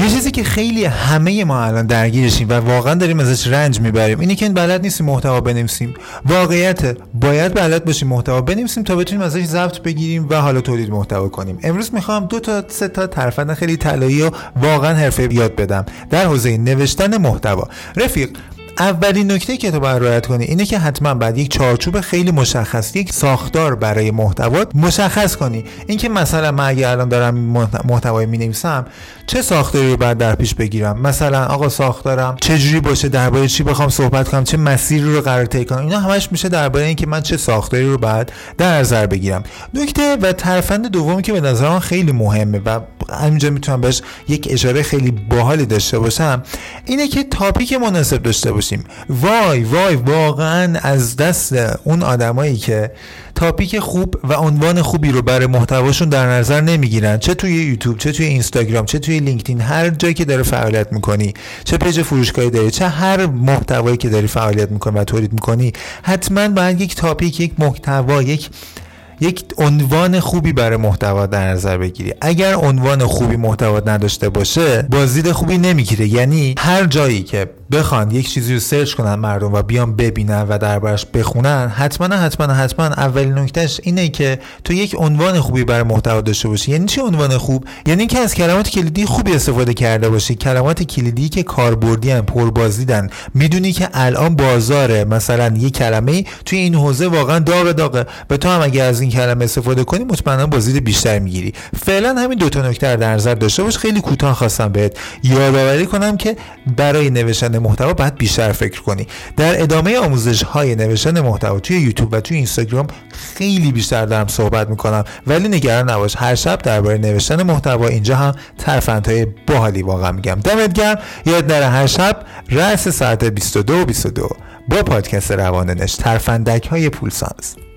یه چیزی که خیلی همه ما الان درگیرشیم و واقعا داریم ازش رنج میبریم اینی که بلد نیستیم محتوا بنویسیم. واقعیت باید بلد باشیم محتوا بنویسیم تا بتونیم ازش ضبط بگیریم و حالا تولید محتوا کنیم. امروز میخوام 2 تا 3 تا ترفند خیلی طلایی و واقعا حرفه‌ای یاد بدم در حوزه نوشتن محتوا. رفیق، اولین نکته که تو باید رعایت کنی اینه که حتما باید یک چارچوب خیلی مشخص، یک ساختار برای محتوا مشخص کنی. اینکه مثلا من اگه الان دارم محتوایی می‌نویسم چه ساختاری رو باید در پیش بگیرم، مثلا آقا ساختارم چجوری باشه، درباره چی بخوام صحبت کنم، چه مسیری رو قرار طی کنم، اینا همش میشه درباره اینکه من چه ساختاری رو باید در نظر بگیرم. نکته و ترفند دومی که به نظر من خیلی مهمه و همینجا میتونم بهش یک اشاره خیلی باحالی داشته باشم اینه که تاپیک مناسب داشته باشی. وای واقعا از دست اون آدمایی که تاپیک خوب و عنوان خوبی رو برای محتواشون در نظر نمیگیرن، چه توی یوتیوب، چه توی اینستاگرام، چه توی لینکدین، هر جایی که داره فعالیت میکنی، چه پیج فروشگاهی داری، چه هر محتوایی که داری فعالیت میکنی و تولید میکنی، حتما باید یک تاپیک، یک محتوا، یک عنوان خوبی برای محتوا در نظر بگیری. اگر عنوان خوبی محتوا نداشته باشه بازدید خوبی نمیگیره. یعنی هر جایی که بخوان یک چیزی رو سرچ کنن مردم و بیان ببینن و دربارش بخونن، حتما اولین نکتهش اینه که تو یک عنوان خوبی برای محتوا داشته باشی. یعنی چه عنوان خوب؟ یعنی که از کلمات کلیدی خوبی استفاده کرده باشی، کلمات کلیدی که کاربردی ان، پربازدیدن. میدونی که الان بازاره مثلا یک کلمه توی این حوزه واقعا داغه، به تو هم اگه از این کلمه استفاده کنی مطمئنا بازدید بیشتر میگیری. فعلا همین 2 تا نکته در نظر داشته باش. خیلی کوتاه خواستم بهت یادآوری کنم که برای نوشتن محتوا باید بیشتر فکر کنی. در ادامه آموزش‌های نوشتن محتوا توی یوتیوب و توی اینستاگرام خیلی بیشتر دارم صحبت می‌کنم، ولی نگران نباش، هر شب درباره نوشتن محتوا اینجا هم ترفندهای باحالی واقعا میگم. دمت گرم. یاد نره هر شب رأس ساعت 22:22 با پادکست روانش ترفندک‌های پولسانس.